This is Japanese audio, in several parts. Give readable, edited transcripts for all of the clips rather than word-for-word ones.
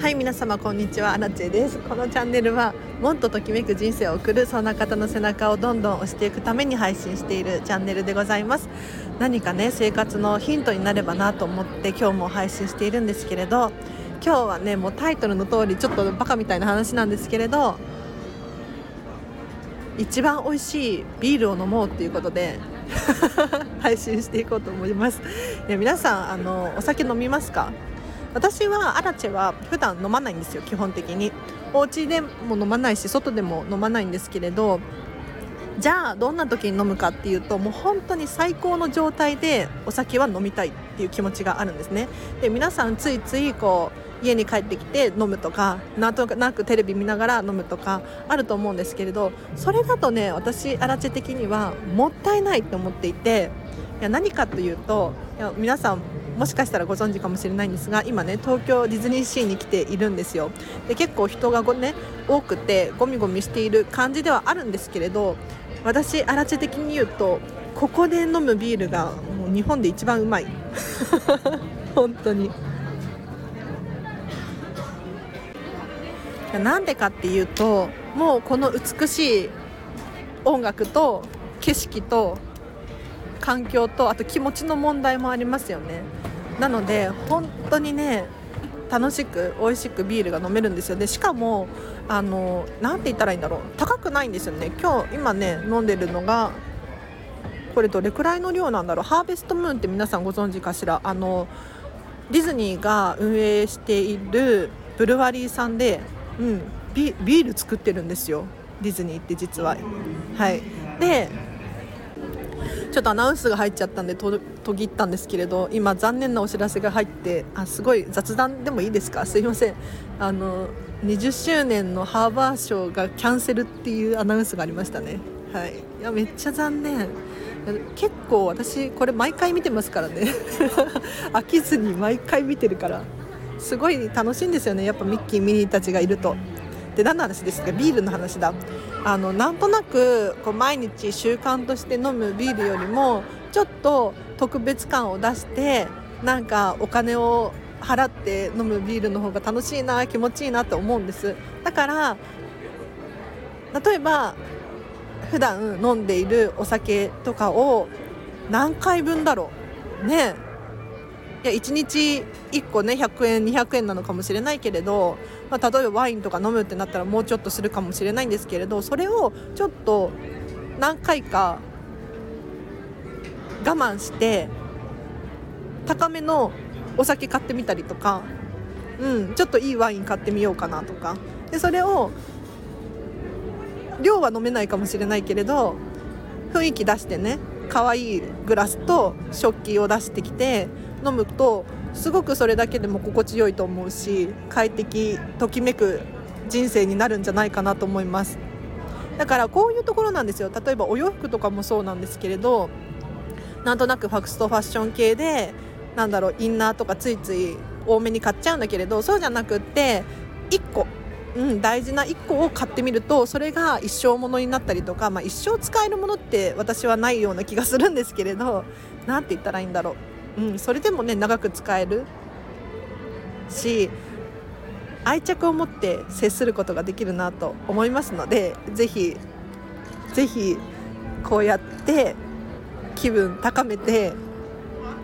はい、皆様こんにちは、アラチェです。このチャンネルはもっとときめく人生を送る、そんな方の背中をどんどん押していくために配信しているチャンネルでございます。何かね、生活のヒントになればなと思って今日も配信しているんですけれど、今日はね、もうタイトルの通りちょっとバカみたいな話なんですけれど、一番美味しいビールを飲もうということで配信していこうと思います。皆さん、お酒飲みますか？私はアラチェは普段飲まないんですよ。基本的にお家でも飲まないし外でも飲まないんですけれど、じゃあどんな時に飲むかっていうと、もう本当に最高の状態でお酒は飲みたいっていう気持ちがあるんですね。で、皆さんついついこう家に帰ってきて飲むとか、なんとなくテレビ見ながら飲むとかあると思うんですけれど、それだとね、私アラチェ的にはもったいないと思っていて、いや何かというと、いや皆さんもしかしたらご存知かもしれないんですが、今ね、東京ディズニーシーに来ているんですよ。で、結構人がね、多くてゴミゴミしている感じではあるんですけれど、私アラチェ的に言うと、ここで飲むビールがもう日本で一番うまい本当に。なんでかっていうと、もうこの美しい音楽と景色と環境と、あと気持ちの問題もありますよね。なので本当にね、楽しく美味しくビールが飲めるんですよ。で、しかもなんて言ったらいいんだろう、高くないんですよね。今ね、飲んでるのがこれどれくらいの量なんだろう。ハーベストムーンって皆さんご存知かしら。ディズニーが運営しているブルワリーさんで、ビール作ってるんですよ、ディズニーって実は。はい。で、ちょっとアナウンスが入っちゃったんで途切ったんですけれど、今残念なお知らせが入って、すごい雑談でもいいですか、すいません。20周年のハーバーショーがキャンセルっていうアナウンスがありましたね。はい、いやめっちゃ残念。結構私これ毎回見てますからね飽きずに毎回見てるから、すごい楽しいんですよね、やっぱミッキーミニーたちがいると。で、何の話ですか？ビールの話だ。なんとなくこう毎日習慣として飲むビールよりも、ちょっと特別感を出して、なんかお金を払って飲むビールの方が楽しいな、気持ちいいなと思うんです。だから例えば普段飲んでいるお酒とかを何回分だろうねえ、1日1個ね100円200円なのかもしれないけれど、例えばワインとか飲むってなったらもうちょっとするかもしれないんですけれど、それをちょっと何回か我慢して高めのお酒買ってみたりとか、ちょっといいワイン買ってみようかなとか。で、それを量は飲めないかもしれないけれど、雰囲気出してね、可愛いグラスと食器を出してきて飲むと、すごくそれだけでも心地よいと思うし、快適、ときめく人生になるんじゃないかなと思います。だからこういうところなんですよ。例えばお洋服とかもそうなんですけれど、なんとなくファクストファッション系で、なんだろう、インナーとかついつい多めに買っちゃうんだけれど、そうじゃなくって1個、大事な1個を買ってみると、それが一生ものになったりとか、一生使えるものって私はないような気がするんですけれど、なんて言ったらいいんだろう、それでもね、長く使えるし、愛着を持って接することができるなと思いますので、ぜひこうやって気分高めて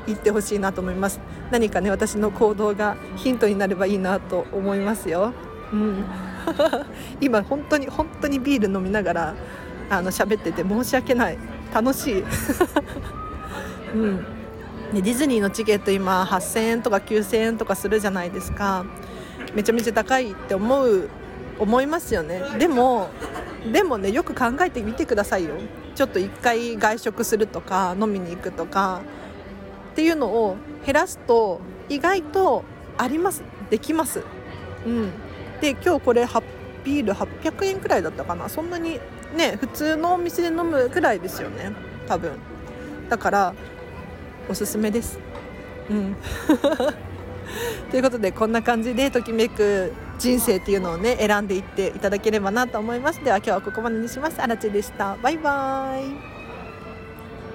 いってほしいなと思います。何かね、私の行動がヒントになればいいなと思いますよ。今本当にビール飲みながら喋ってて申し訳ない。楽しいディズニーのチケット今8000円とか9000円とかするじゃないですか。めちゃめちゃ高いって思いますよね。でもね、よく考えてみてくださいよ。ちょっと一回外食するとか飲みに行くとかっていうのを減らすと、意外とあります、できます。で、今日これビール800円くらいだったかな。そんなにね、普通のお店で飲むくらいですよね、多分。だからおすすめです。ということで、こんな感じでときめく人生っていうのをね、選んでいっていただければなと思います。では今日はここまでにします。あらちでした。バイバイ。